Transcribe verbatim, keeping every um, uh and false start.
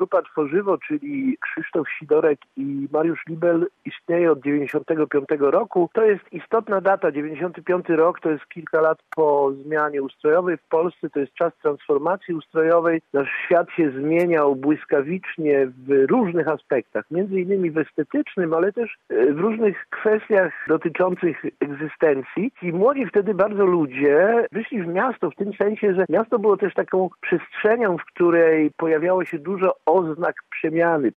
Grupa Twożywo, czyli Krzysztof Sidorek i Mariusz Libel, istnieje od dziewięćdziesiątego piątego roku. To jest istotna data, dziewięćdziesiąty piąty rok, to jest kilka lat po zmianie ustrojowej w Polsce, to jest czas transformacji ustrojowej. Nasz świat się zmieniał błyskawicznie w różnych aspektach, między innymi w estetycznym, ale też w różnych kwestiach dotyczących egzystencji. I młodzi wtedy bardzo ludzie wyszli w miasto w tym sensie, że miasto było też taką przestrzenią, w której pojawiało się dużo oznak przemiany.